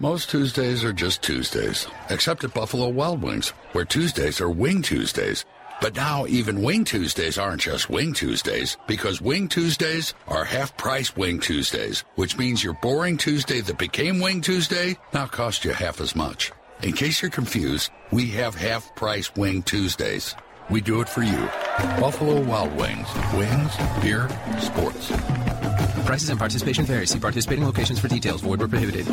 Most Tuesdays are just Tuesdays, except at Buffalo Wild Wings, where Tuesdays are Wing Tuesdays. But now even Wing Tuesdays aren't just Wing Tuesdays, because Wing Tuesdays are half-price Wing Tuesdays, which means your boring Tuesday that became Wing Tuesday now costs you half as much. In case you're confused, we have half-price Wing Tuesdays. We do it for you. Buffalo Wild Wings. Wings, beer, sports. Prices and participation vary. See participating locations for details. Void where prohibited.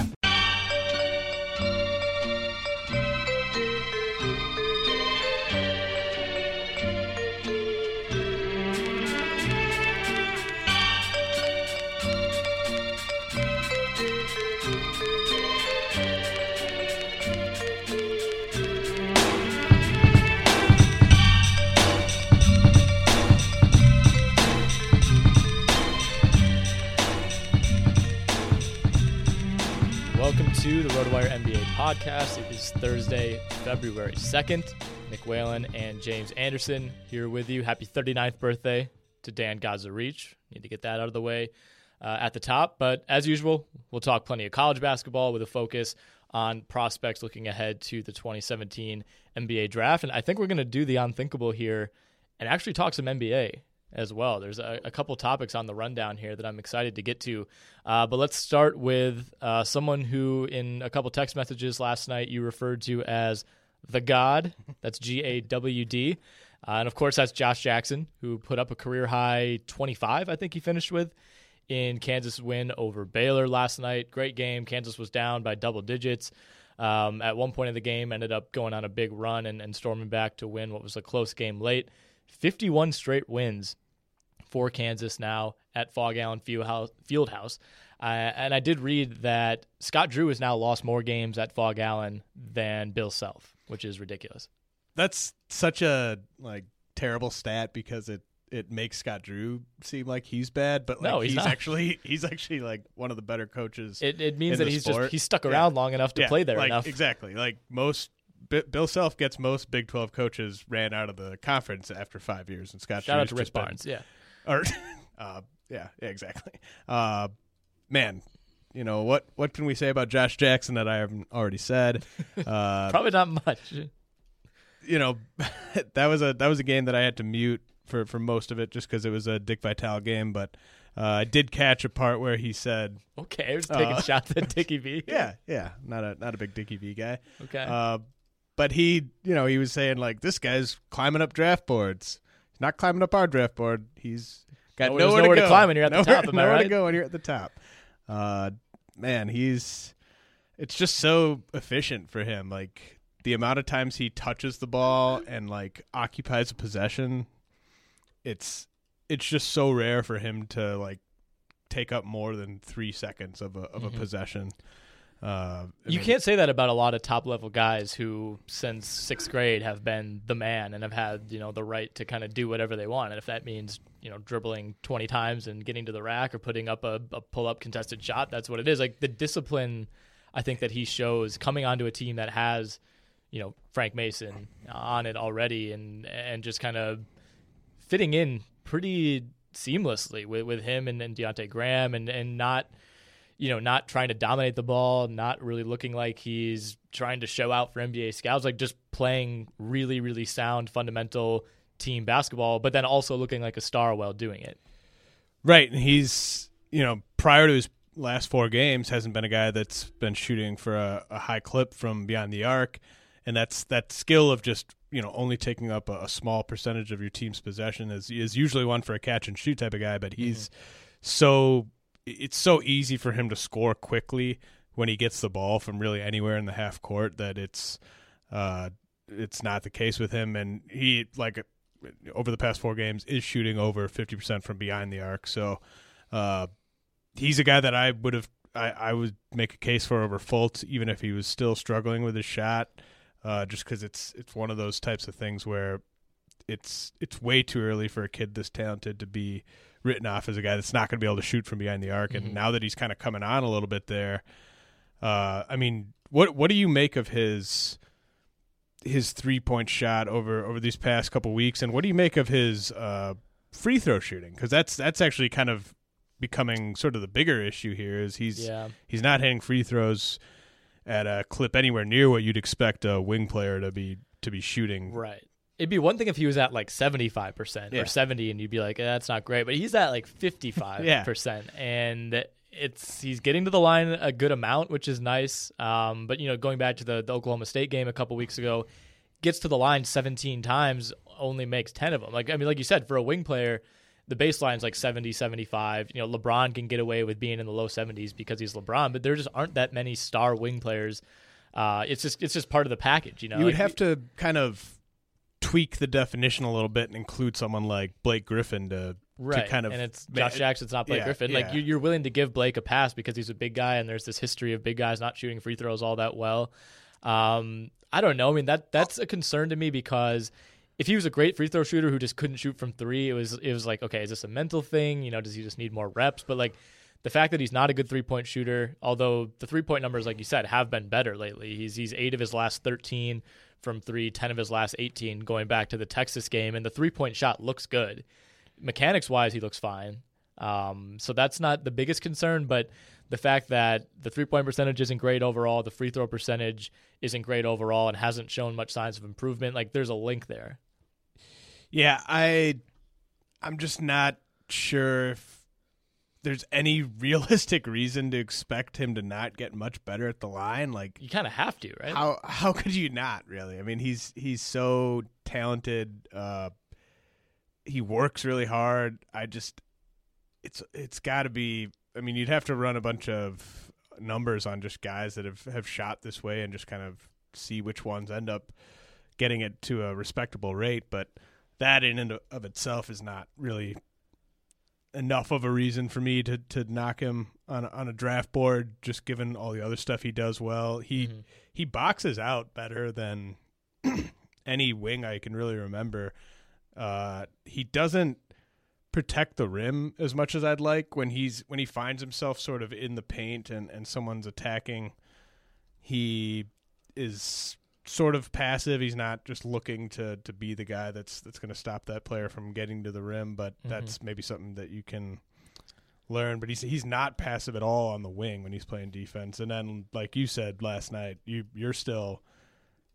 To the RotoWire NBA podcast. It is Thursday, February 2nd. Nick Whalen and James Anderson here with you. Happy 39th birthday to Dan Gazzarich. Need to get that out of the way at the top. But as usual, we'll talk plenty of college basketball with a focus on prospects looking ahead to the 2017 NBA draft. And I think we're going to do the unthinkable here and actually talk some NBA as well. There's a couple topics on the rundown here that I'm excited to get to. But let's start with someone who, in a couple text messages last night, you referred to as the God. That's G-A-W-D. And, of course, that's Josh Jackson, who put up a career-high 25, I think he finished with, in Kansas' win over Baylor last night. Great game. Kansas was down by double digits. At one point in the game, ended up going on a big run and storming back to win what was a close game late. 51 straight wins for Kansas now at Fog Allen Fieldhouse. And I did read that Scott Drew has now lost more games at Fog Allen than Bill Self, which is ridiculous. That's such a terrible stat because it makes Scott Drew seem like he's bad, but no, he's not. He's actually one of the better coaches. It means that he's stuck around long enough to play there enough. Exactly. Most Bill Self gets most Big 12 coaches ran out of the conference after 5 years, and Scott Drew to Rich Barnes, exactly. Man, you know what can we say about Josh Jackson that I haven't already said? Probably not much. You know, that was a game that I had to mute for most of it just because it was a Dick Vitale game, but I did catch a part where he said, "Okay, I was taking shots at Dickie V." Not a big Dickie V guy. Okay. But he, you know, he was saying like, this guy's climbing up draft boards. He's not climbing up our draft board. He's got nowhere to climb when you're at the top. Am I right? Nowhere to go when you're at the top. Man, it's just so efficient for him. Like the amount of times he touches the ball and like occupies a possession, it's just so rare for him to like take up more than 3 seconds of a possession. You can't say that about a lot of top-level guys who, since sixth grade, have been the man and have had, you know, the right to kind of do whatever they want. And if that means, you know, dribbling 20 times and getting to the rack or putting up a pull-up contested shot, that's what it is. Like, the discipline, I think, that he shows coming onto a team that has, you know, Frank Mason on it already and just kind of fitting in pretty seamlessly with him and Deonte Graham and not – you know, not trying to dominate the ball, not really looking like he's trying to show out for NBA scouts, like just playing really, really sound, fundamental team basketball, but then also looking like a star while doing it. Right. And he's, you know, prior to his last four games, hasn't been a guy that's been shooting for a high clip from beyond the arc. And that's that skill of just, you know, only taking up a small percentage of your team's possession is usually one for a catch and shoot type of guy, but he's it's so easy for him to score quickly when he gets the ball from really anywhere in the half court that it's not the case with him. And he, like, over the past four games is shooting over 50% from behind the arc. So he's a guy that I would make a case for over Fultz, even if he was still struggling with his shot, just because it's one of those types of things where it's way too early for a kid this talented to be written off as a guy that's not going to be able to shoot from behind the arc. And now that he's kind of coming on a little bit there, I mean, what do you make of his 3-point shot over these past couple weeks? And what do you make of his free throw shooting? Because that's actually kind of becoming sort of the bigger issue here is he's not hitting free throws at a clip anywhere near what you'd expect a wing player to be shooting. Right. It'd be one thing if he was at like 75% or 70 and you'd be like, that's not great, but he's at like 55% and he's getting to the line a good amount, which is nice. But, you know, going back to the Oklahoma State game a couple weeks ago, gets to the line 17 times, only makes 10 of them. Like, I mean, like you said, for a wing player, the baseline's like 70, 75. You know, LeBron can get away with being in the low 70s because he's LeBron, but there just aren't that many star wing players. It's just part of the package, you know. You would have to kind of tweak the definition a little bit and include someone like Blake Griffin to kind of... And it's Josh Jackson, it's not Blake Griffin. Like, you're willing to give Blake a pass because he's a big guy and there's this history of big guys not shooting free throws all that well. I don't know. I mean, that's a concern to me because if he was a great free throw shooter who just couldn't shoot from three, it was like, okay, is this a mental thing? You know, does he just need more reps? But, like, the fact that he's not a good three-point shooter, although the three-point numbers, like you said, have been better lately. He's 8 of his last 13 from 3, 10 of his last 18 going back to the Texas game, and the three-point shot looks good. Mechanics-wise, he looks fine. So that's not the biggest concern, but the fact that the three-point percentage isn't great overall, the free-throw percentage isn't great overall, and hasn't shown much signs of improvement, like there's a link there. Yeah, I'm just not sure if there's any realistic reason to expect him to not get much better at the line. Like, you kind of have to, right? How could you not, really? I mean, he's so talented. He works really hard. It's got to be, I mean, you'd have to run a bunch of numbers on just guys that have shot this way and just kind of see which ones end up getting it to a respectable rate. But that in and of itself is not really enough of a reason for me to knock him on a draft board, just given all the other stuff he does well. He boxes out better than any wing I can really remember. He doesn't protect the rim as much as I'd like. When he finds himself sort of in the paint and someone's attacking, he is sort of passive. He's not just looking to be the guy that's going to stop that player from getting to the rim, but that's maybe something that you can learn. But he's not passive at all on the wing when he's playing defense. And then, like you said last night, you're still,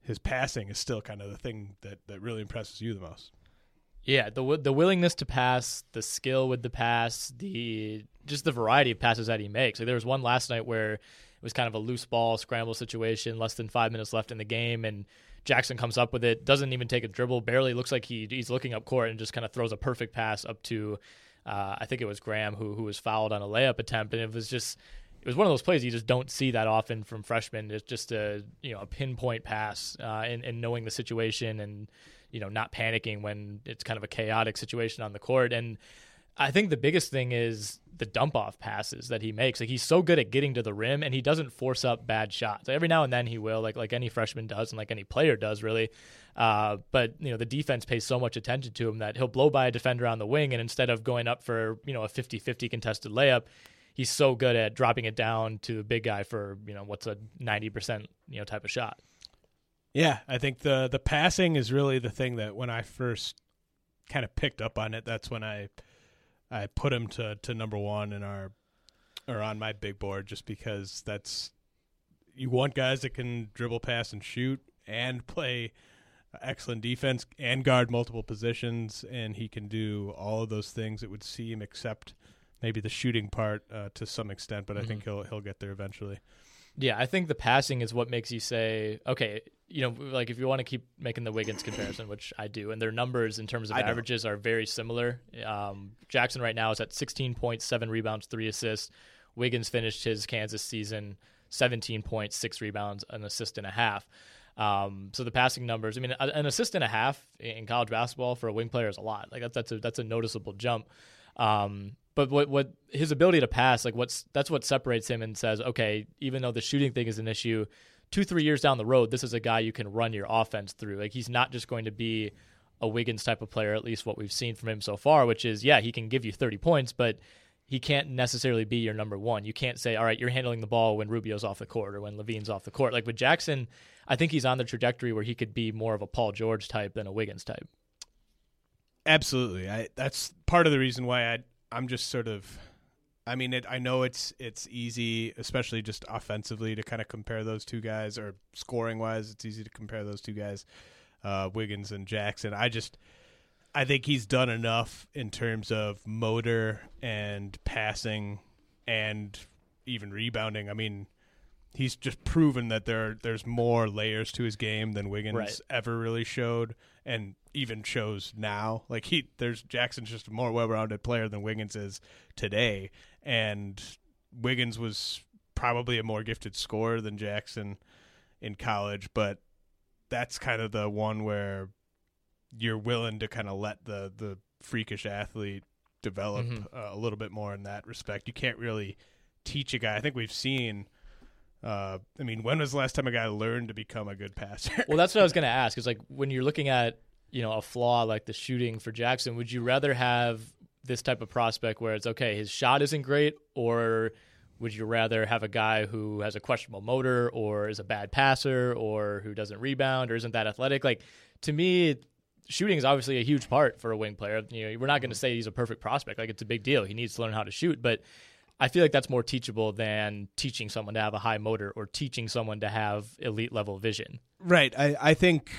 his passing is still kind of the thing that really impresses you the most. Yeah, the willingness to pass, the skill with the pass, just the variety of passes that he makes. Like, there was one last night where it was kind of a loose ball scramble situation, less than 5 minutes left in the game, and Jackson comes up with it, doesn't even take a dribble, barely looks like he's looking up court and just kind of throws a perfect pass up to, I think it was Graham who was fouled on a layup attempt. And it was one of those plays you just don't see that often from freshmen. It's just a pinpoint pass and knowing the situation and, not panicking when it's kind of a chaotic situation on the court. And I think the biggest thing is the dump-off passes that he makes. Like, he's so good at getting to the rim, and he doesn't force up bad shots. Like, every now and then he will, like any freshman does and like any player does, really. But, the defense pays so much attention to him that he'll blow by a defender on the wing, and instead of going up for, a 50-50 contested layup, he's so good at dropping it down to the big guy for, what's a 90%, type of shot. Yeah, I think the passing is really the thing that when I first kind of picked up on it, that's when I put him to number one in on my big board, just because that's, you want guys that can dribble, pass, and shoot and play excellent defense and guard multiple positions, and he can do all of those things, it would seem, except maybe the shooting part to some extent, but I think he'll get there eventually. Yeah, I think the passing is what makes you say, okay, like if you want to keep making the Wiggins comparison, which I do, and their numbers in terms of averages are very similar. Jackson right now is at 16 points, 7 rebounds, 3 assists. Wiggins finished his Kansas season 17 points, 6 rebounds, an assist and a half. So the passing numbers, I mean, an assist and a half in college basketball for a wing player is a lot. Like that's a noticeable jump. But what his ability to pass, like that's what separates him and says, okay, even though the shooting thing is an issue, 2-3 years down the road, this is a guy you can run your offense through. Like, he's not just going to be a Wiggins type of player, at least what we've seen from him so far, which is, yeah, he can give you 30 points, but he can't necessarily be your number one. You can't say, all right, you're handling the ball when Rubio's off the court or when LaVine's off the court. Like with Jackson, I think he's on the trajectory where he could be more of a Paul George type than a Wiggins type. Absolutely. That's part of the reason why I'm just sort of, I mean, I know it's easy, especially just offensively, to kind of compare those two guys, or scoring wise, it's easy to compare those two guys, Wiggins and Jackson. I think he's done enough in terms of motor and passing and even rebounding. I mean, he's just proven that there's more layers to his game than Wiggins ever really showed, and even shows now. Like Jackson's just a more well-rounded player than Wiggins is today, and Wiggins was probably a more gifted scorer than Jackson in college, but that's kind of the one where you're willing to kind of let the freakish athlete develop a little bit more in that respect. You can't really teach a guy. I think we've seen when was the last time a guy learned to become a good passer? Well, that's what I was going to ask. It's like, when you're looking at, a flaw like the shooting for Jackson, would you rather have this type of prospect where it's, okay, his shot isn't great, or would you rather have a guy who has a questionable motor, or is a bad passer, or who doesn't rebound, or isn't that athletic? Like, to me, shooting is obviously a huge part for a wing player. We're not going to say he's a perfect prospect. Like, it's a big deal. He needs to learn how to shoot, but I feel like that's more teachable than teaching someone to have a high motor or teaching someone to have elite level vision. Right. I think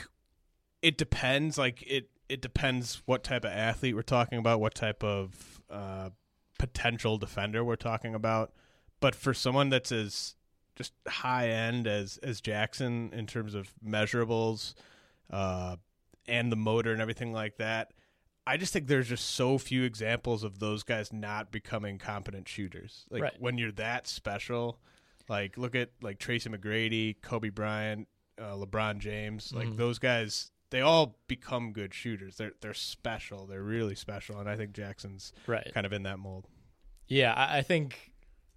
it depends. Like it depends what type of athlete we're talking about, what type of potential defender we're talking about. But for someone that's as just high end as Jackson in terms of measurables and the motor and everything like that, I just think there's just so few examples of those guys not becoming competent shooters. Like when you're that special, like look at like Tracy McGrady, Kobe Bryant, LeBron James, like those guys, they all become good shooters. They're special. They're really special. And I think Jackson's kind of in that mold. Yeah. I think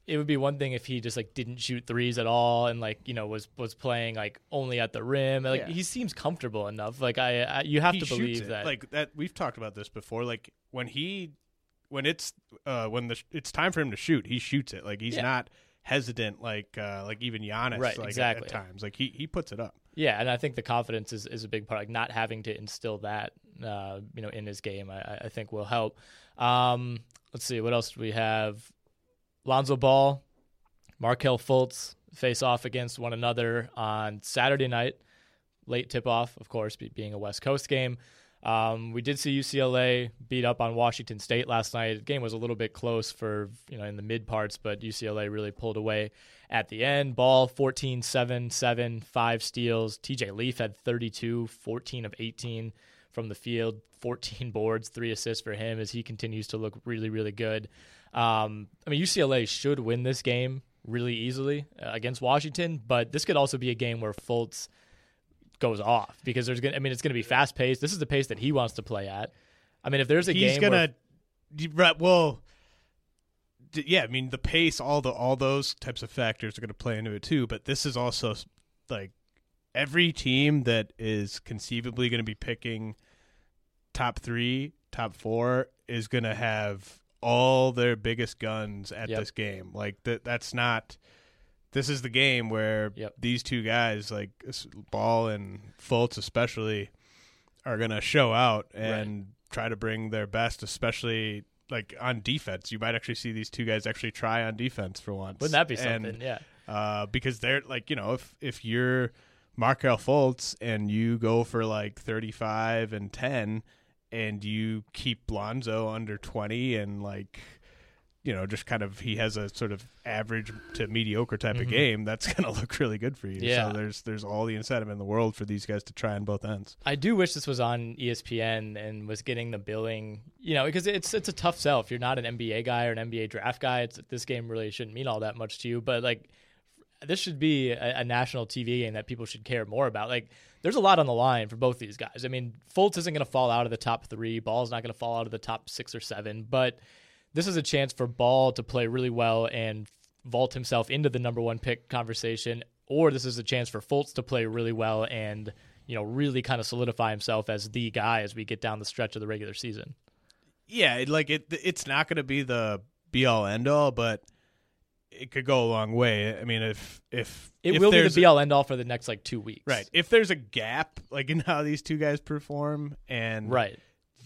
it would be one thing if he just like didn't shoot threes at all and like, was playing like only at the rim. Like he seems comfortable enough. Like you have to believe that. Like that, we've talked about this before. Like when it's time for him to shoot, he shoots it. Like he's not hesitant. Like even Giannis, like exactly. at times, like he puts it up. Yeah. And I think the confidence is a big part, like not having to instill that, in his game, I think will help. Let's see, what else do we have? Lonzo Ball, Markelle Fultz face off against one another on Saturday night. Late tip-off, of course, being a West Coast game. We did see UCLA beat up on Washington State last night. The game was a little bit close for, in the mid parts, but UCLA really pulled away at the end. Ball, 14, 7, 7, 5 steals. TJ Leaf had 32, 14 of 18 from the field, 14 boards, 3 assists for him as he continues to look really, really good. UCLA should win this game really easily against Washington, but this could also be a game where Fultz goes off because it's going to be fast paced. This is the pace that he wants to play at. If there's a game the pace, all those types of factors are going to play into it too, but this is also like every team that is conceivably going to be picking top 3, top 4 is going to have all their biggest guns at this game. Like that's not this is the game where these two guys, like Ball and Fultz especially, are going to show out and try to bring their best, especially like on defense. You might actually see these two guys actually try on defense for once. Wouldn't that be something? Because they're like, if you're Markelle Fultz and you go for like 35 and 10 and you keep Lonzo under 20 and like – just kind of he has a sort of average to mediocre type of game, that's going to look really good for you. Yeah. So there's all the incentive in the world for these guys to try on both ends. I do wish this was on ESPN and was getting the billing, because it's a tough sell. If you're not an NBA guy or an NBA draft guy, this game really shouldn't mean all that much to you. But, like, this should be a national TV game that people should care more about. Like, there's a lot on the line for both these guys. Fultz isn't going to fall out of the top 3. Ball's not going to fall out of the top 6 or 7. But this is a chance for Ball to play really well and vault himself into the number 1 pick conversation, or this is a chance for Fultz to play really well and, really kind of solidify himself as the guy as we get down the stretch of the regular season. Yeah, like it's not going to be the be-all, end-all, but it could go a long way. It will be the be-all, end-all for the next, 2 weeks. Right. If there's a gap, in how these two guys perform and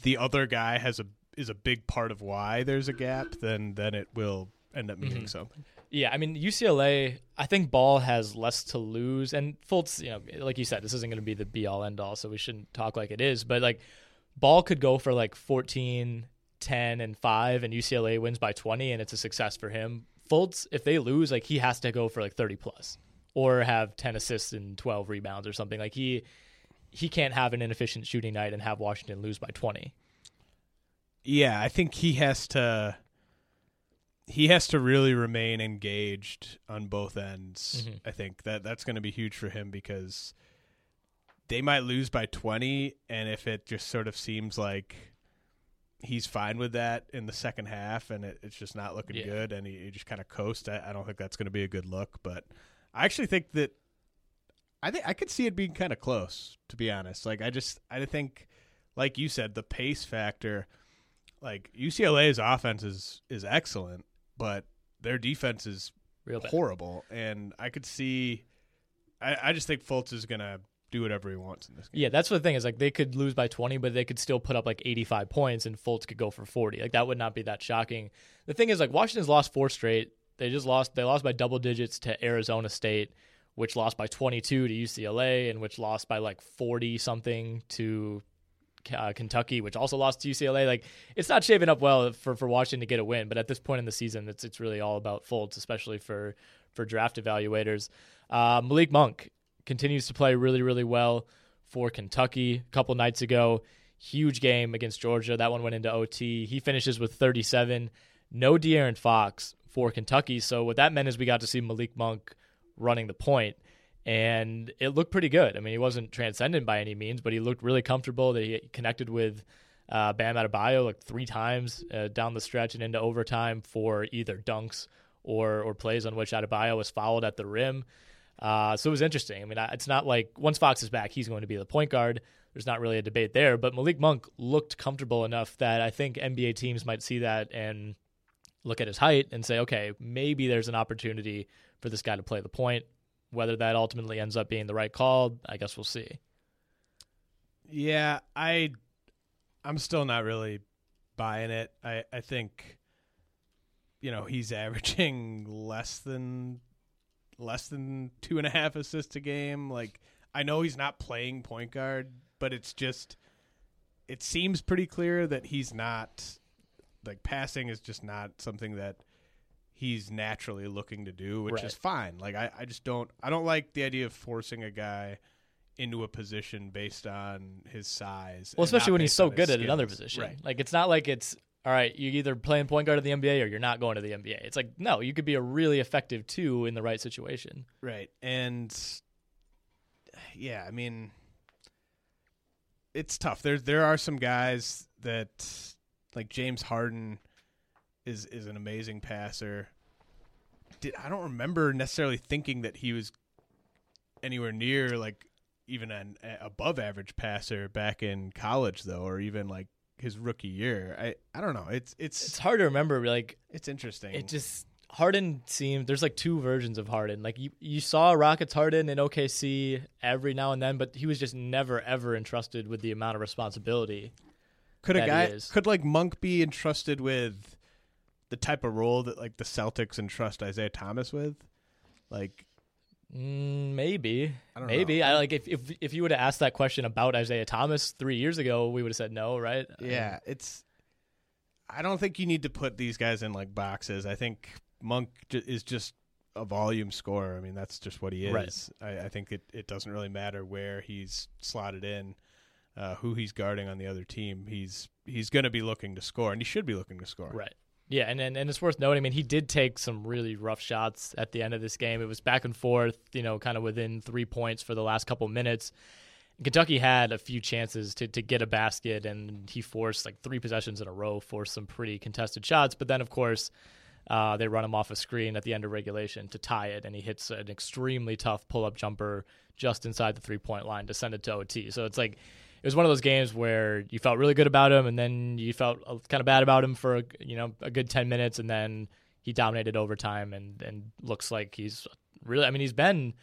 the other guy has is a big part of why there's a gap, then it will end up meaning something. Yeah, UCLA, I think Ball has less to lose, and Fultz, like you said, this isn't going to be the be-all, end-all, so we shouldn't talk like it is, but, Ball could go for, 14, 10, and 5, and UCLA wins by 20, and it's a success for him. Fultz, if they lose, he has to go for, 30-plus, or have 10 assists and 12 rebounds or something. He can't have an inefficient shooting night and have Washington lose by 20. Yeah, I think he has to really remain engaged on both ends. I think that's going to be huge for him because they might lose by 20, and if it just sort of seems like he's fine with that in the second half and it's just not looking good and he just kind of coasts, I don't think that's going to be a good look. But I actually think that I could see it being kind of close, to be honest. I think, like you said, the pace factor – UCLA's offense is excellent, but their defense is horrible. And I could see – I just think Fultz is going to do whatever he wants in this game. Yeah, that's the thing is, they could lose by 20, but they could still put up, 85 points, and Fultz could go for 40. That would not be that shocking. The thing is, Washington's lost 4 straight. They lost by double digits to Arizona State, which lost by 22 to UCLA, and which lost by, 40-something to – Kentucky, which also lost to UCLA. It's not shaping up well for Washington to get a win, but at this point in the season, it's really all about Fultz, especially for draft evaluators. Malik Monk continues to play really, really well for Kentucky. A couple nights ago, huge game against Georgia. That one went into OT. He finishes with 37. No De'Aaron Fox for Kentucky, so what that meant is we got to see Malik Monk running the point. And it looked pretty good. He wasn't transcendent by any means, but he looked really comfortable. That he connected with Bam Adebayo 3 times down the stretch and into overtime for either dunks or plays on which Adebayo was fouled at the rim. So it was interesting. It's not like once Fox is back, he's going to be the point guard. There's not really a debate there. But Malik Monk looked comfortable enough that I think NBA teams might see that and look at his height and say, okay, maybe there's an opportunity for this guy to play the point. Whether that ultimately ends up being the right call, I guess we'll see. Yeah, I'm still not really buying it. I think he's averaging less than 2.5 assists a game. I know he's not playing point guard, but it's just it seems pretty clear that he's not – like passing is just not something that he's naturally looking to do, which is fine. Like I just don't – I don't like the idea of forcing a guy into a position based on his size. Well, especially when he's so good at another position. Right. Like it's not like it's – all right, you either playing point guard of the NBA or you're not going to the NBA. It's like, no, you could be a really effective two in the right situation. Right. And, yeah, I mean, it's tough. There are some guys that, like James Harden is an amazing passer. I don't remember necessarily thinking that he was anywhere near, like, even an above-average passer back in college, though, or even, like, his rookie year. I don't know. It's hard to remember. Like it's interesting. It just Harden seemed there's like two versions of Harden. Like you saw Rockets Harden in OKC every now and then, but he was just never ever entrusted with the amount of responsibility. Could like Monk be entrusted with the type of role that like the Celtics entrust Isaiah Thomas with? Like maybe. I don't know. I like if you would have asked that question about Isaiah Thomas 3 years ago, we would have said no, right? Yeah, I don't think you need to put these guys in like boxes. I think Monk is just a volume scorer. I mean, that's just what he is. Right. I think it doesn't really matter where he's slotted in, who he's guarding on the other team. He's going to be looking to score, and he should be looking to score. Right. Yeah, and it's worth noting, I mean, he did take some really rough shots at the end of this game. It was back and forth, you know, kind of within 3 points for the last couple minutes. Kentucky had a few chances to get a basket, and he forced like three possessions in a row, forced some pretty contested shots. But then, of course, they run him off a screen at the end of regulation to tie it, and he hits an extremely tough pull-up jumper just inside the three-point line to send it to OT. So it's like... It was one of those games where you felt really good about him, and then you felt kind of bad about him for a good 10 minutes, and then he dominated overtime and looks like he's really. I mean, he's been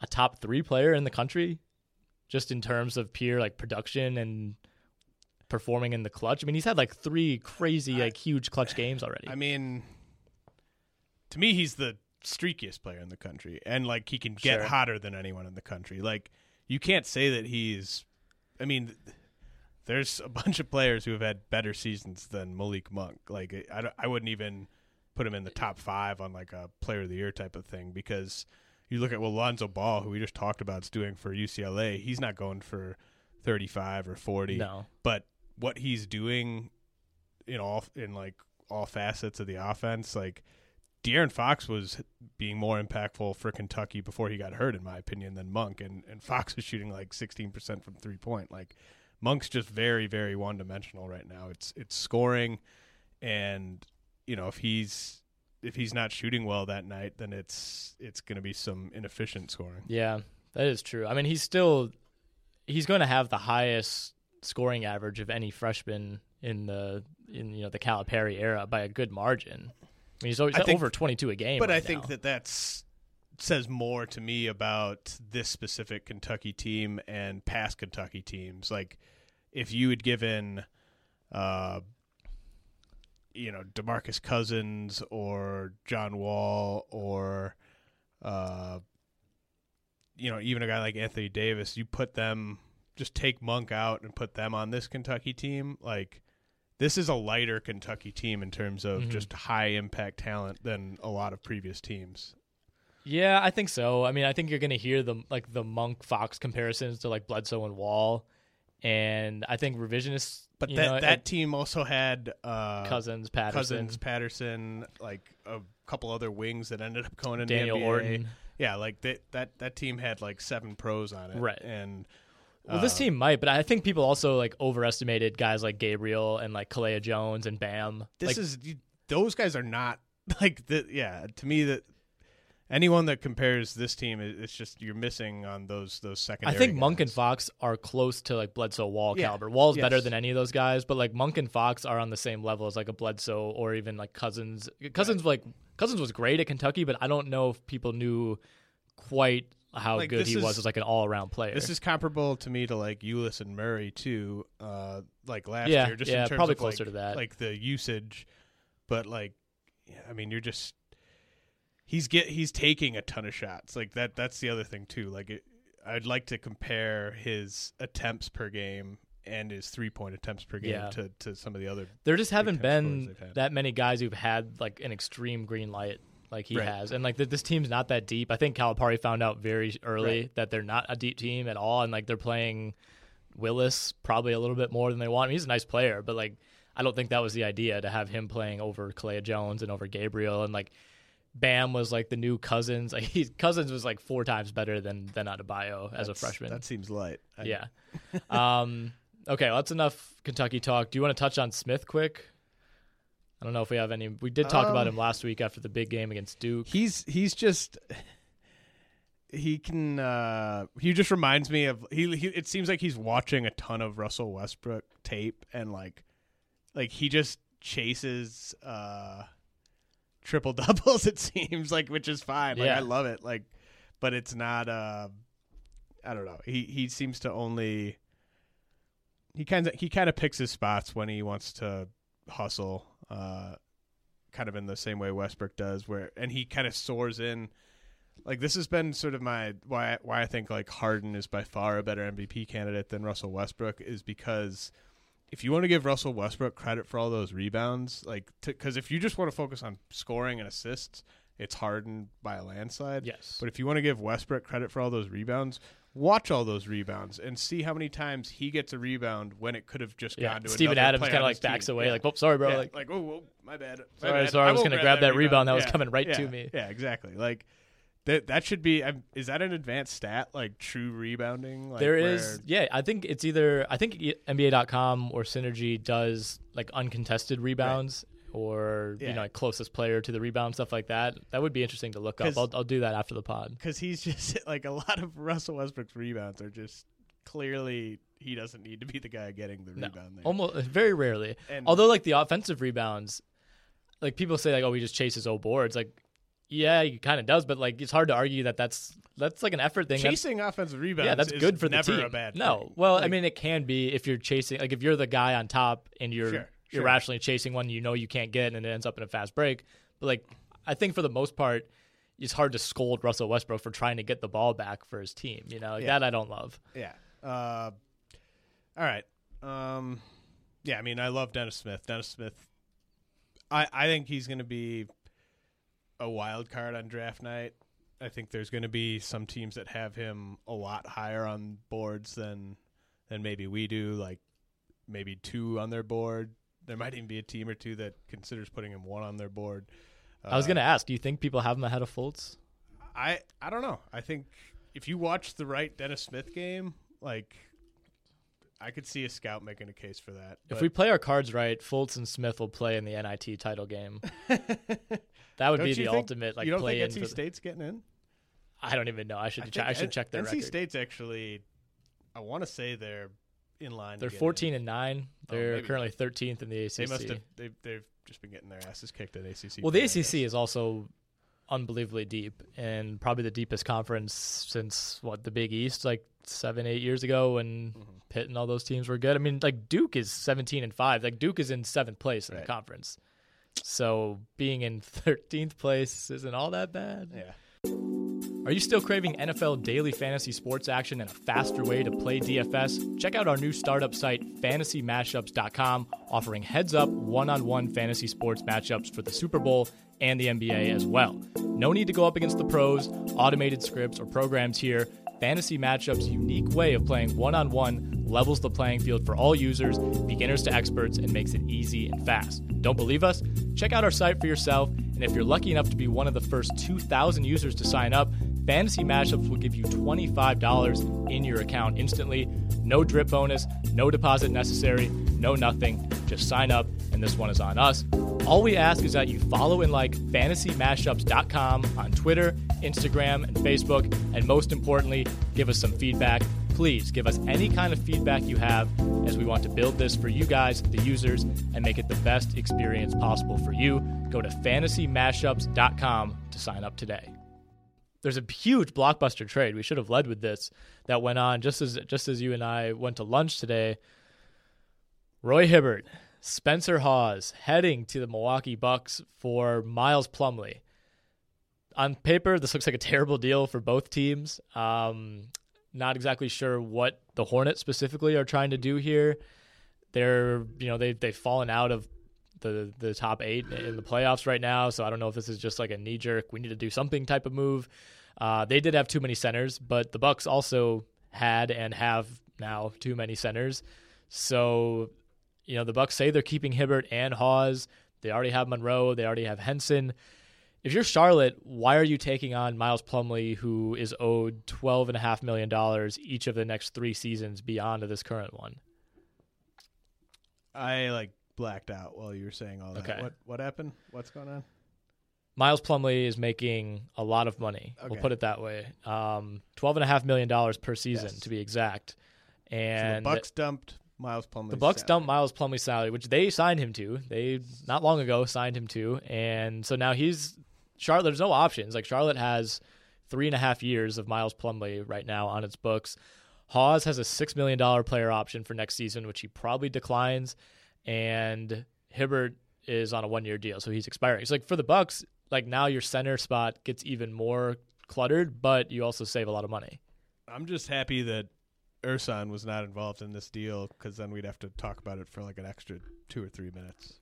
a top three player in the country, just in terms of pure like production and performing in the clutch. I mean, he's had like three crazy like huge clutch games already. I mean, to me, he's the streakiest player in the country, and like he can get hotter than anyone in the country. Like you can't say that he's. I mean, there's a bunch of players who have had better seasons than Malik Monk. Like, I wouldn't even put him in the top five on, like, a player of the year type of thing because you look at, well, Lonzo Ball, who we just talked about is doing for UCLA. He's not going for 35 or 40. No. But what he's doing in all facets of the offense, like, De'Aaron Fox was being more impactful for Kentucky before he got hurt, in my opinion, than Monk. And Fox was shooting like 16% from 3-point. Like Monk's just very, very one-dimensional right now. It's scoring, and if he's not shooting well that night, then it's going to be some inefficient scoring. Yeah, that is true. I mean, he's going to have the highest scoring average of any freshman in the Calipari era by a good margin. I mean, he's always over 22 a game. But right I think now. that says more to me about this specific Kentucky team and past Kentucky teams. Like, if you had given, DeMarcus Cousins or John Wall or, even a guy like Anthony Davis, you put them, just take Monk out and put them on this Kentucky team, like, this is a lighter Kentucky team in terms of just high-impact talent than a lot of previous teams. Yeah, I think so. I mean, I think you're going to hear the Monk-Fox comparisons to like Bledsoe and Wall, and I think revisionists. But that team also had Cousins, Patterson, like a couple other wings that ended up going into Daniel the NBA. Orton. Yeah, like that team had like seven pros on it, right? And well, this team might, but I think people also like overestimated guys like Gabriel and like Calais Jones and Bam. Those guys are not like the to me that anyone that compares this team, it's just you're missing on those secondary. I think guys. Monk and Fox are close to like Bledsoe Wall caliber. Wall's better than any of those guys, but like Monk and Fox are on the same level as like a Bledsoe or even like Cousins. Cousins was great at Kentucky, but I don't know if people knew quite how like, good he was as like an all-around player. This is comparable to me to like Ulis and Murray too, like last year. Just in terms probably of closer like, to that, like the usage. But like, I mean, you're just he's taking a ton of shots. Like that's the other thing too. Like I'd like to compare his attempts per game and his three-point attempts per game to some of the other. There just haven't been that many guys who've had like an extreme green light like he has. And like this team's not that deep. I think Calipari found out very early that they're not a deep team at all, and like they're playing Willis probably a little bit more than they want. I mean, he's a nice player, but like I don't think that was the idea to have him playing over Calais Jones and over Gabriel. And like Bam was like the new Cousins. Like Cousins was like four times better than Adebayo as a freshman. That seems light. Okay, well, that's enough Kentucky talk. Do you want to touch on Smith quick? I don't know if we have any. We did talk about him last week after the big game against Duke. He's just he just reminds me of he it seems like he's watching a ton of Russell Westbrook tape, and like he just chases triple doubles, it seems like, which is fine. Like I love it. Like, but it's not I don't know. He seems to only he kind of picks his spots when he wants to hustle, kind of in the same way Westbrook does, and he kind of soars in. Like, this has been sort of my why I think like Harden is by far a better MVP candidate than Russell Westbrook, is because if you want to give Russell Westbrook credit for all those rebounds, like, because if you just want to focus on scoring and assists, it's Harden by a landslide. Yes. But if you want to give Westbrook credit for all those rebounds, watch all those rebounds and see how many times he gets a rebound when it could have just gone to Steven Adams kind of like backs away, like, oh, sorry, bro. Yeah. Like, oh, my bad. Sorry, I was going to grab that rebound that was coming right to me. Yeah, exactly. Like, that should be – is that an advanced stat, like true rebounding? Like, there is – yeah, I think it's either – I think NBA.com or Synergy does, like, uncontested rebounds or, you know, like closest player to the rebound, stuff like that. That would be interesting to look up. I'll do that after the pod. Because he's just – like, a lot of Russell Westbrook's rebounds are just clearly – he doesn't need to be the guy getting the rebound there. Almost, very rarely. And, although, like, the offensive rebounds, like, people say, like, oh, he just chases boards. Like, yeah, he kind of does, but like it's hard to argue that that's like an effort thing. Chasing offensive rebounds, that's is good for the team. Never a bad thing. No, well, like, I mean, it can be if you're chasing, like if you're the guy on top and you're irrationally chasing one you know you can't get, and it ends up in a fast break. But like, I think for the most part, it's hard to scold Russell Westbrook for trying to get the ball back for his team. You know, like that I don't love. Yeah. All right. Yeah, I mean, I love Dennis Smith. Dennis Smith, I think he's going to be a wild card on draft night. I think there's going to be some teams that have him a lot higher on boards than maybe we do, like maybe two on their board. There might even be a team or two that considers putting him one on their board. I was going to ask, do you think people have him ahead of Fultz? I don't know. I think if you watch the right Dennis Smith game, like I could see a scout making a case for that. If we play our cards right, Fultz and Smith will play in the NIT title game. That would be the ultimate, like, play in. You don't think NC State's getting in? I don't even know. I should check their record. NC State's actually, I want to say they're in line. They're 14-9. They're currently 13th in the ACC. They must have. They've just been getting their asses kicked at ACC. Well, the ACC is also unbelievably deep, and probably the deepest conference since the Big East, like 7-8 years ago when Pitt and all those teams were good. I mean, like Duke is 17-5. Like Duke is in seventh place in the conference. So being in 13th place isn't all that bad. Yeah. Are you still craving NFL daily fantasy sports action and a faster way to play DFS? Check out our new startup site, fantasymashups.com, offering heads-up one-on-one fantasy sports matchups for the Super Bowl and the NBA as well. No need to go up against the pros, automated scripts, or programs here. Fantasy Matchup's unique way of playing one-on-one levels the playing field for all users, beginners to experts, and makes it easy and fast. Don't believe us? Check out our site for yourself, and if you're lucky enough to be one of the first 2,000 users to sign up, Fantasy Matchups will give you $25 in your account instantly. No drip bonus, no deposit necessary, no nothing. Just sign up, and this one is on us. All we ask is that you follow and like fantasymashups.com on Twitter, Instagram, and Facebook, and most importantly, give us some feedback. Please give us any kind of feedback you have, as we want to build this for you guys, the users, and make it the best experience possible for you. Go to fantasymashups.com to sign up today. There's a huge blockbuster trade. We should have led with this that went on just as you and I went to lunch today. Roy Hibbert, Spencer Hawes heading to the Milwaukee Bucks for Miles Plumlee. On paper, this looks like a terrible deal for both teams. Not exactly sure what the Hornets specifically are trying to do here. They're, you know, they've fallen out of the top eight in the playoffs right now, so I don't know if this is just like a knee-jerk, we need to do something type of move. They did have too many centers, but the Bucks also had and have now too many centers. So, you know, the Bucks say they're keeping Hibbert and Hawes. They already have Monroe. They already have Henson. If you're Charlotte, why are you taking on Miles Plumlee, who is owed $12.5 million each of the next three seasons beyond this current one? I, blacked out while you were saying all that. Okay. What happened? What's going on? Miles Plumlee is making a lot of money. Okay. We'll put it that way. $12.5 million per season, yes, to be exact. And so the Bucks dumped Miles Plumlee's salary, which they signed him to. They, not long ago, signed him to. And so now Charlotte, there's no options. Charlotte has 3.5 years of Miles Plumlee right now on its books. Hawes has a $6 million player option for next season, which he probably declines. And Hibbert is on a one-year deal, so he's expiring. It's for the Bucks, now your center spot gets even more cluttered, but you also save a lot of money. I'm just happy that Ersan was not involved in this deal, because then we'd have to talk about it for an extra 2 or 3 minutes.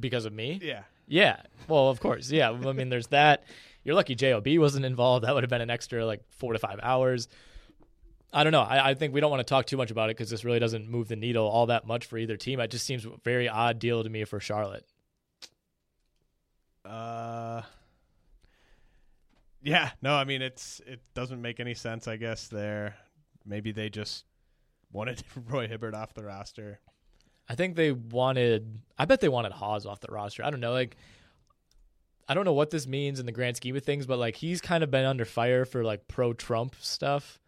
Because of me? Yeah. Yeah. Well, of course. Yeah. I mean, there's that. You're lucky JOB wasn't involved. That would have been an extra 4 to 5 hours. I don't know. I think we don't want to talk too much about it because this really doesn't move the needle all that much for either team. It just seems a very odd deal to me for Charlotte. Yeah. No, I mean, it doesn't make any sense, I guess, there. Maybe they just wanted Roy Hibbert off the roster. I bet they wanted Hawes off the roster. I don't know. I don't know what this means in the grand scheme of things, but he's kind of been under fire for pro-Trump stuff.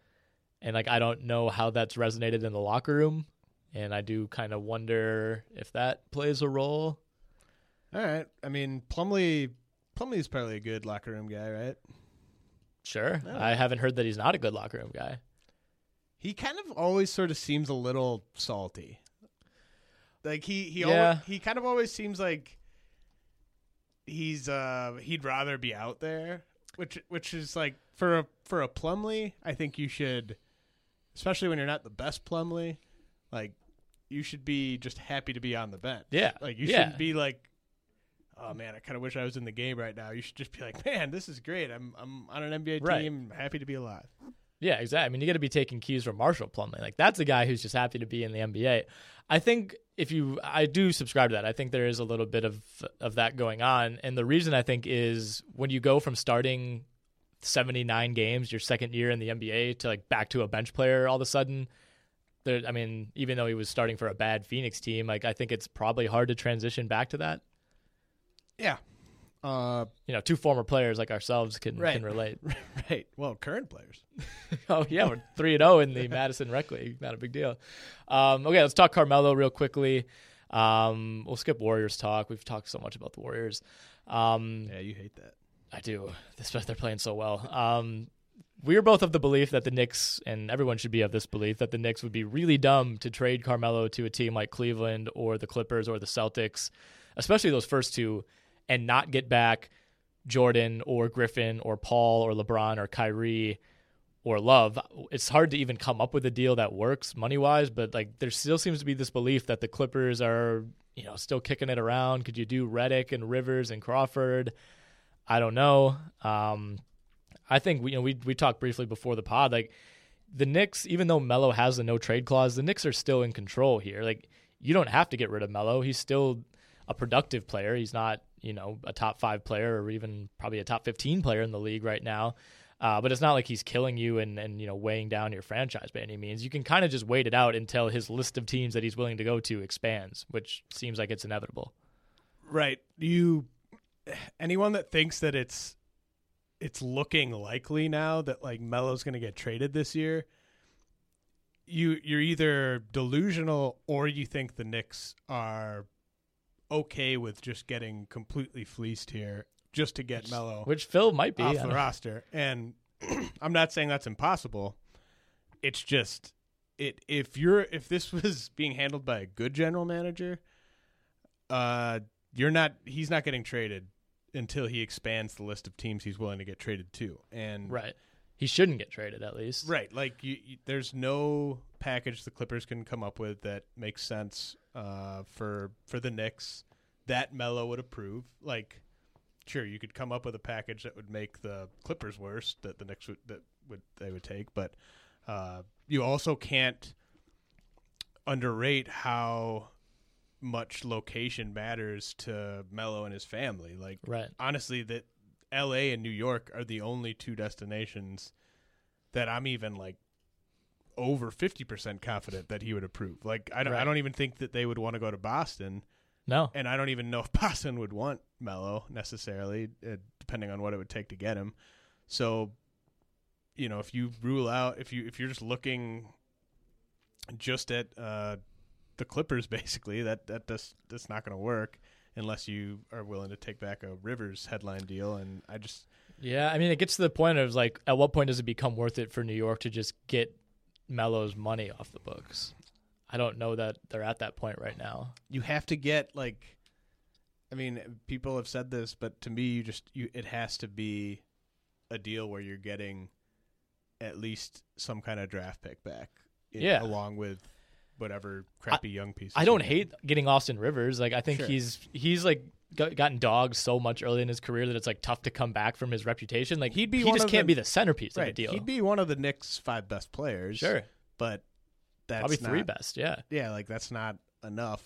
And I don't know how that's resonated in the locker room. And I do kind of wonder if that plays a role. All right. I mean, Plumlee's probably a good locker room guy, right? Sure. No. I haven't heard that he's not a good locker room guy. He kind of always sort of seems a little salty. He kind of always seems like he's he'd rather be out there, which is for a Plumlee, I think you should, especially when you're not the best Plumlee, you should be just happy to be on the bench. Yeah. Shouldn't be oh man, I kind of wish I was in the game right now. You should just be man, this is great. I'm on an NBA team, happy to be alive. Yeah, exactly. I mean, you got to be taking cues from Marshall Plumlee. That's a guy who's just happy to be in the NBA. I think I do subscribe to that. I think there is a little bit of that going on. And the reason I think is when you go from starting 79 games your second year in the NBA to back to a bench player all of a sudden, even though he was starting for a bad Phoenix team, I think it's probably hard to transition back to that. Yeah. Two former players like ourselves can relate. Right. Well, current players. Oh, yeah. We're 3-0 in the Madison Rec League. Not a big deal. Okay, let's talk Carmelo real quickly. We'll skip Warriors talk. We've talked so much about the Warriors. Yeah, you hate that. I do. They're playing so well. We are both of the belief that the Knicks, and everyone should be of this belief, that the Knicks would be really dumb to trade Carmelo to a team like Cleveland or the Clippers or the Celtics, especially those first two, and not get back Jordan or Griffin or Paul or LeBron or Kyrie or Love. It's hard to even come up with a deal that works money-wise, but there still seems to be this belief that the Clippers are, still kicking it around. Could you do Reddick and Rivers and Crawford? I don't know. I think we talked briefly before the pod. The Knicks, even though Melo has the no-trade clause, the Knicks are still in control here. You don't have to get rid of Melo. He's still a productive player. He's not a top 5 player or even probably a top 15 player in the league right now. But it's not like he's killing you and weighing down your franchise by any means. You can kind of just wait it out until his list of teams that he's willing to go to expands, which seems like it's inevitable. Right. Anyone that thinks that it's looking likely now that Melo's going to get traded this year, you're either delusional or you think the Knicks are okay with just getting completely fleeced here just to get Melo, which Phil might be, off the roster. And I'm not saying that's impossible. It's just if this was being handled by a good general manager, he's not getting traded until he expands the list of teams he's willing to get traded to. And right. he shouldn't get traded, at least. Right. Like, there's no package the Clippers can come up with that makes sense for the Knicks that Melo would approve. Like, sure, you could come up with a package that would make the Clippers worse that the Knicks would take, but you also can't underrate how much location matters to Melo and his family. Like, right. Honestly, that LA and New York are the only two destinations that I'm even like over 50% confident that he would approve. Like, I don't even think that they would want to go to Boston. No. And I don't even know if Boston would want Melo necessarily, depending on what it would take to get him. So, you know, if you rule out, if you're just looking just at the Clippers, basically, that's not going to work unless you are willing to take back a Rivers headline deal. And I just... Yeah, I mean, it gets to the point of, like, at what point does it become worth it for New York to just get Melo's money off the books? I don't know that they're at that point right now. You have to get, like... I mean, people have said this, but to me, it has to be a deal where you're getting at least some kind of draft pick back. Yeah. Along with whatever crappy young pieces. I don't hate getting Austin Rivers. Like, I think sure. he's like gotten dogged so much early in his career that it's like tough to come back from his reputation. Like, he just can't be the centerpiece right. of the deal. He'd be one of the Knicks 5 best players. Sure, but that's probably 3 best. Yeah, yeah. Like, that's not enough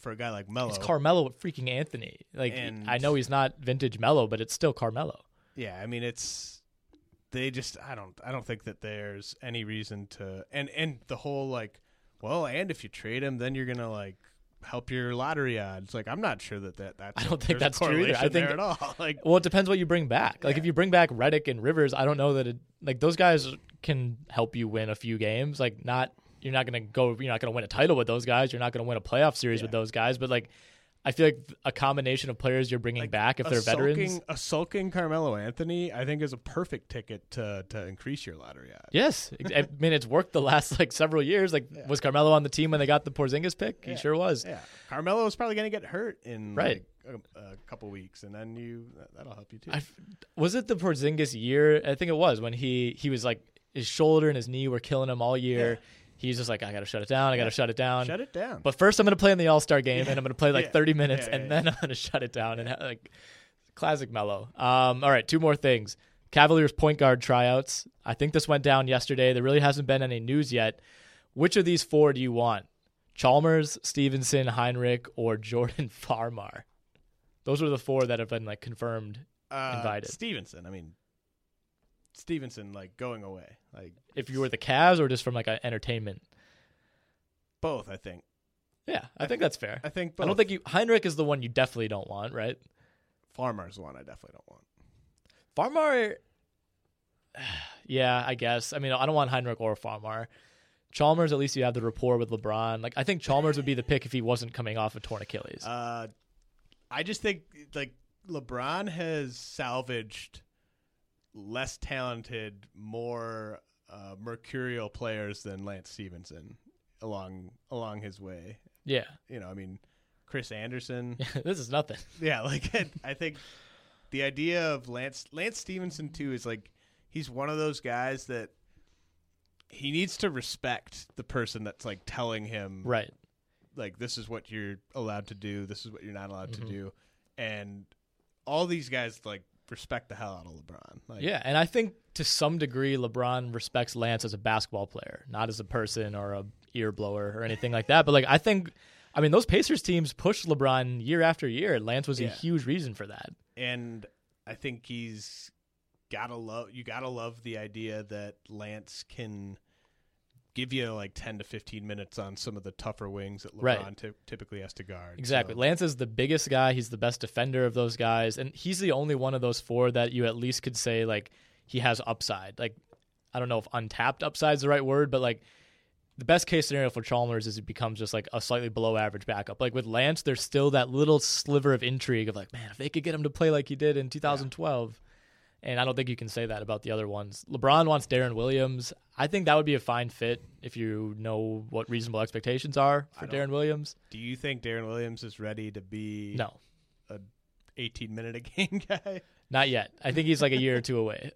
for a guy like Melo. It's Carmelo freaking Anthony. Like, and I know he's not vintage Melo, but it's still Carmelo. Yeah, I mean, it's they just. I don't think that there's any reason to. And the whole like. Well, and if you trade him, then you're going to, like, help your lottery odds. Like, I'm not sure that's... I don't think that's true either. I think there at all. Like, well, it depends what you bring back. Like, yeah. If you bring back Reddick and Rivers, I don't know that it... Like, those guys can help you win a few games. Like, not... You're not going to win a title with those guys. You're not going to win a playoff series yeah. with those guys. But, like, I feel like a combination of players you're bringing like back, if they're veterans... A sulking Carmelo Anthony, I think, is a perfect ticket to increase your lottery odds. Yes. I mean, it's worked the last, like, several years. Like, yeah. Was Carmelo on the team when they got the Porzingis pick? Yeah. He sure was. Yeah. Carmelo is probably going to get hurt in, right. like, a couple weeks, and then that'll help you, too. Was it the Porzingis year? I think it was, when he was, like, his shoulder and his knee were killing him all year. Yeah. He's just like, I got to shut it down. Shut it down. But first I'm going to play in the All-Star game, yeah. and I'm going to play like yeah. 30 minutes, yeah, yeah, and then yeah. I'm going to shut it down. And like, classic Melo. All right, 2 more things. Cavaliers point guard tryouts. I think this went down yesterday. There really hasn't been any news yet. Which of these 4 do you want? Chalmers, Stevenson, Heinrich, or Jordan Farmar? Those are the 4 that have been like confirmed invited. Stevenson, like, going away. Like, if you were the Cavs or just from, like, an entertainment? Both, I think. Yeah, I think that's fair. I think both. I don't think Heinrich is the one you definitely don't want, right? Farmar's the one I definitely don't want. Farmar, yeah, I guess. I mean, I don't want Heinrich or Farmar. Chalmers, at least you have the rapport with LeBron. Like, I think Chalmers would be the pick if he wasn't coming off a torn Achilles. I just think, like, LeBron has salvaged... less talented, more mercurial players than Lance Stephenson along his way. Yeah. You know, I mean, Chris Anderson. This is nothing. Yeah, like I think the idea of Lance Stephenson, too, is like he's one of those guys that he needs to respect the person that's like telling him. Right. Like, this is what you're allowed to do. This is what you're not allowed mm-hmm. to do. And all these guys like respect the hell out of LeBron. Like, yeah, and I think to some degree LeBron respects Lance as a basketball player, not as a person or a ear blower or anything like that. But like I mean those Pacers teams pushed LeBron year after year, and Lance was yeah. a huge reason for that. And I think you gotta love the idea that Lance can give you like 10 to 15 minutes on some of the tougher wings that LeBron right. typically has to guard. Exactly. So. Lance is the biggest guy. He's the best defender of those guys. And he's the only one of those 4 that you at least could say, like, he has upside. Like, I don't know if untapped upside is the right word, but like the best case scenario for Chalmers is it becomes just like a slightly below average backup. Like with Lance, there's still that little sliver of intrigue of like, man, if they could get him to play like he did in 2012... Yeah. And I don't think you can say that about the other ones. LeBron wants Darren Williams. I think that would be a fine fit if you know what reasonable expectations are for Darren Williams. Do you think Darren Williams is ready to be no. a 18-minute-a-game guy? Not yet. I think he's like a year or two away.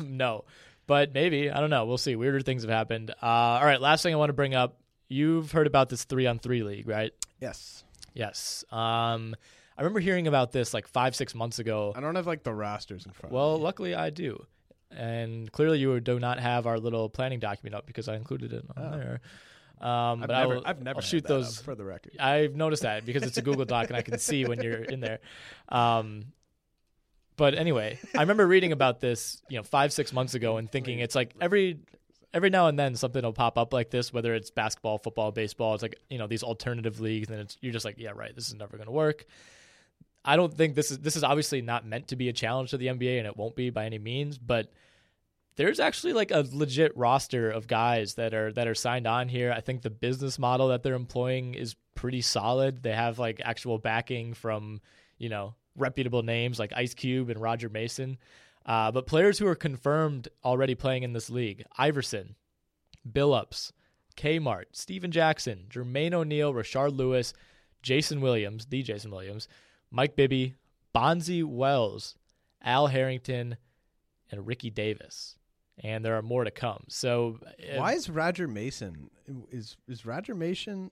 No, but maybe. I don't know. We'll see. Weirder things have happened. All right, last thing I want to bring up. You've heard about this 3-on-3 league, right? Yes. Yes. I remember hearing about this like 5-6 months ago. I don't have like the rosters in front of me. Well, luckily I do. And clearly you do not have our little planning document up because I included it on there. I'll shoot those up, for the record. I've noticed that because it's a Google Doc and I can see when you're in there. But anyway, I remember reading about this, 5-6 months ago and thinking it's like every now and then something will pop up like this, whether it's basketball, football, baseball. It's like, these alternative leagues, and you're just like, yeah, right, this is never going to work. I don't think this is obviously not meant to be a challenge to the NBA, and it won't be by any means, but there's actually like a legit roster of guys that are signed on here. I think the business model that they're employing is pretty solid. They have like actual backing from, reputable names like Ice Cube and Roger Mason. But players who are confirmed already playing in this league: Iverson, Billups, Kmart, Steven Jackson, Jermaine O'Neal, Rashard Lewis, Jason Williams, Mike Bibby, Bonzi Wells, Al Harrington, and Ricky Davis. And there are more to come. So why is Roger Mason? Is Roger Mason?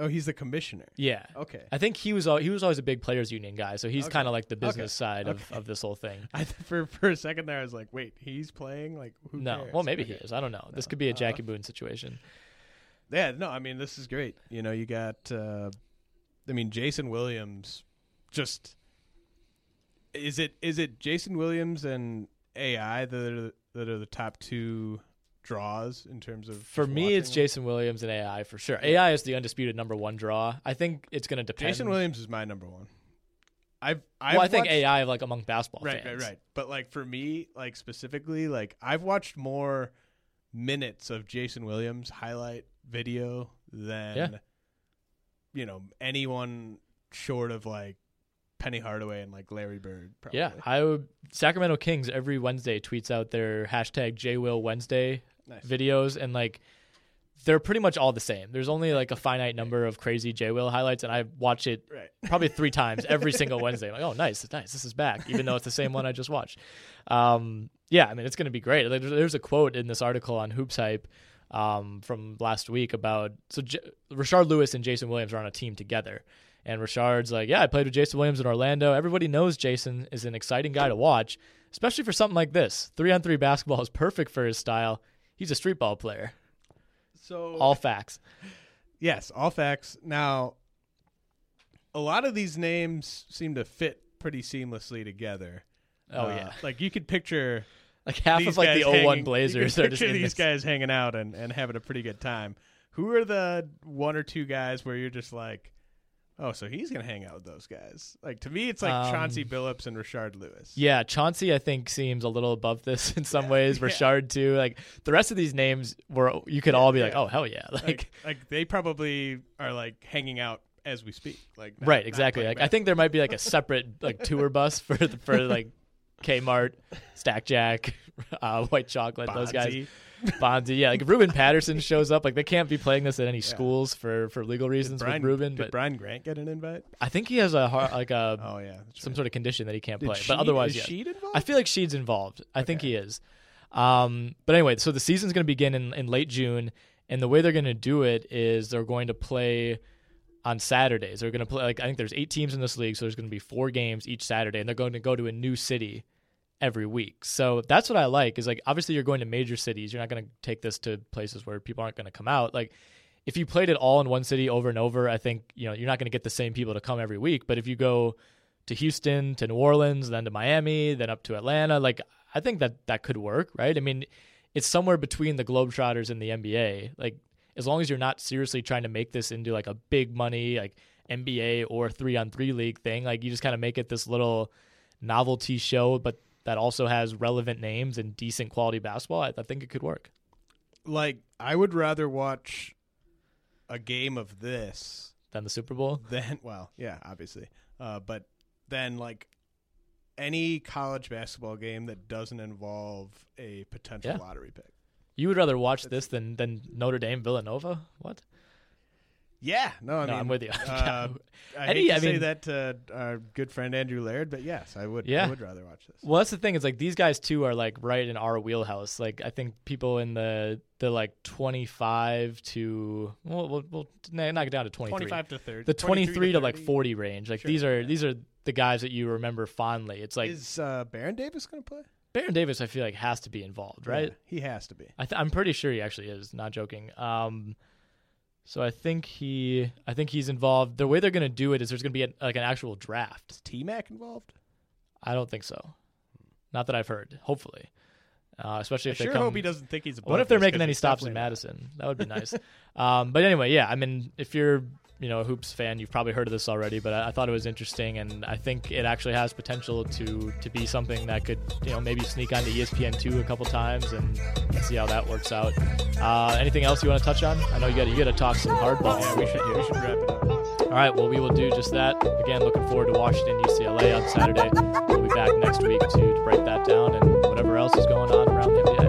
Oh, he's the commissioner. Yeah. Okay. I think he was always a big players union guy, so he's kind of like the business side of this whole thing. For a second there, I was like, wait, he's playing? Like, who cares? Well, maybe he is. I don't know. No. This could be a Jackie Boone situation. Yeah. No, I mean, this is great. You got. Jason Williams. Just. Is it Jason Williams and AI that are the top two draws in terms of? For me, it's Jason Williams and AI for sure. AI is the undisputed number one draw. I think it's going to depend. Jason Williams is my number one. I think AI like among basketball fans. Right. But like for me, like specifically, like I've watched more minutes of Jason Williams highlight video than anyone short of like Penny Hardaway and like Larry Bird, probably. Yeah, Sacramento Kings every Wednesday tweets out their hashtag JWill Wednesday videos, and like they're pretty much all the same. There's only like a finite number of crazy JWill highlights, and I watch it probably 3 times every single Wednesday. I'm like, oh, nice, this is back, even though it's the same one I just watched. It's going to be great. Like, there's a quote in this article on Hoops Hype from last week about Rashard Lewis and Jason Williams are on a team together. And Rashard's like, yeah, I played with Jason Williams in Orlando. Everybody knows Jason is an exciting guy to watch, especially for something like this. 3-on-3 basketball is perfect for his style. He's a street ball player. So all facts. Yes, all facts. Now, a lot of these names seem to fit pretty seamlessly together. Oh, yeah. Like you could picture like half of like the 01 Blazers. You could picture these guys hanging out and having a pretty good time. Who are the one or two guys where you're just like, oh, so he's going to hang out with those guys. Like, to me, it's like Chauncey Billups and Rashard Lewis. Yeah, Chauncey, I think, seems a little above this in some ways. Rashard, too. Like, the rest of these names, you could all be like, oh, hell yeah. Like they probably are, like, hanging out as we speak. Like, not, right, exactly. Like, I think there might be, like, a separate, like, tour bus for like, Kmart, Stack Jack, White Chocolate, Bonzi. Those guys. Bonzi, yeah. Like, if Ruben Patterson shows up, like, they can't be playing this at any schools for legal reasons with Ruben. Did Brian Grant get an invite? I think he has sort of condition that he can't play. But otherwise, yeah. Is Sheed involved? I feel like Sheed's involved. I think he is. But anyway, so the season's going to begin in late June, and the way they're going to do it is they're going to play on Saturdays. They're going to play, like, I think there's 8 teams in this league, so there's going to be 4 games each Saturday, and they're going to go to a new city every week. So that's what I like is, like, obviously you're going to major cities. You're not going to take this to places where people aren't going to come out. Like, if you played it all in one city over and over, I think, you're not going to get the same people to come every week. But if you go to Houston, to New Orleans, then to Miami, then up to Atlanta, like, I think that could work, right? I mean, it's somewhere between the Globetrotters and the NBA. Like, as long as you're not seriously trying to make this into like a big money, like NBA or 3-on-3 league thing, like, you just kind of make it this little novelty show, but that also has relevant names and decent quality basketball, I think it could work. Like, I would rather watch a game of this than the Super Bowl. Well, yeah, obviously. But then, like, any college basketball game that doesn't involve a potential lottery pick. You would rather watch this than Notre Dame Villanova? What? Yeah, no, I mean, I'm with you. I hate to say that to our good friend Andrew Laird, but yes, I would. Yeah. I would rather watch this. Well, that's the thing. It's like these guys too are like right in our wheelhouse. Like I think people in the like 25 to we'll knock it down to 23, 25 to 30, the 23 to like 40 range. Like sure, these are the guys that you remember fondly. It's like is Baron Davis going to play? Baron Davis, I feel like has to be involved, right? Yeah, he has to be. I'm pretty sure he actually is. Not joking. So I think he's involved. The way they're going to do it is there's going to be an actual draft. Is T-Mac involved? I don't think so. Not that I've heard. Hopefully, especially if I hope he doesn't think he's. What if they're making any stops in Madison? That would be nice. But anyway, yeah. I mean, if you're a hoops fan, you've probably heard of this already. But I thought it was interesting, and I think it actually has potential to be something that could maybe sneak onto ESPN2 a couple times and see how that works out. Anything else you want to touch on? I know you got to talk some hardball. Yeah, we should wrap it up. All right, well, we will do just that. Again, looking forward to Washington, UCLA on Saturday. We'll be back next week to break that down and whatever else is going on around the NBA.